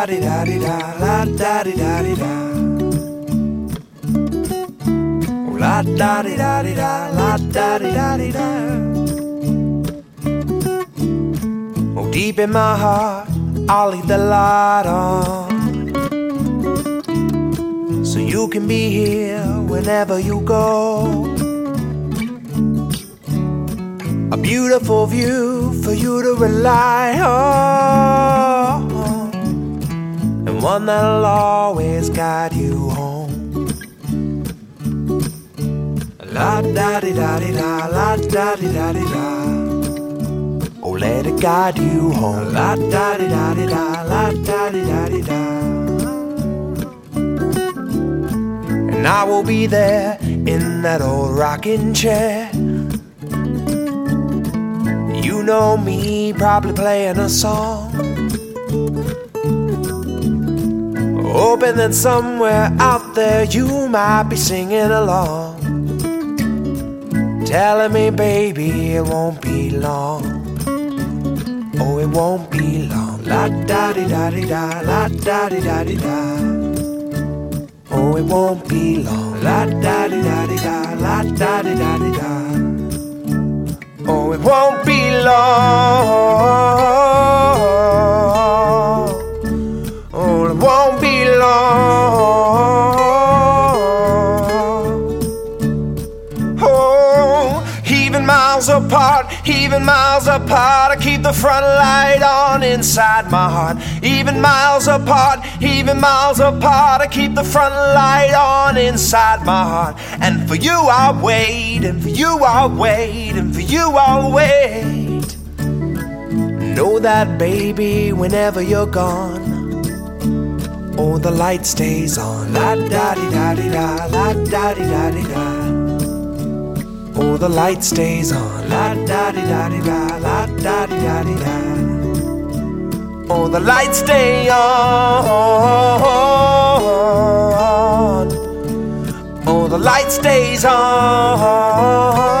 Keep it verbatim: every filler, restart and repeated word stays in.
da di da di da la da di da di da. Oh la da di da di da la da di da di da. Oh deep in my heart, I'll leave the light on, so you can be here whenever you go. A beautiful view for you to rely on, and one that'll always guide you home. La da di da di da, la da di da di da. Oh, let it guide you home. La da di da di da, la da di da di da. And I will be there in that old rocking chair. You know me, probably playing a song. Hoping that somewhere out there you might be singing along, telling me, baby, it won't be long. Oh, it won't be long. La da di da di da, la da di da di da. Oh, it won't be long. La da di da di da, la da di da di da. Oh, it won't be long. Oh, it won't be long. Oh, even miles apart, even miles apart, I keep the front light on inside my heart. Even miles apart, even miles apart, I keep the front light on inside my heart. And for you I'll wait, and for you I'll wait, and for you I'll wait. Know that, baby, whenever you're gone, oh, the light stays on. La-da-di-da-di-da, la-da-di-da-di-da. Oh, the light stays on. La da di da di da, la da di da di da. Oh, the lights stay on. Oh, the light stays on.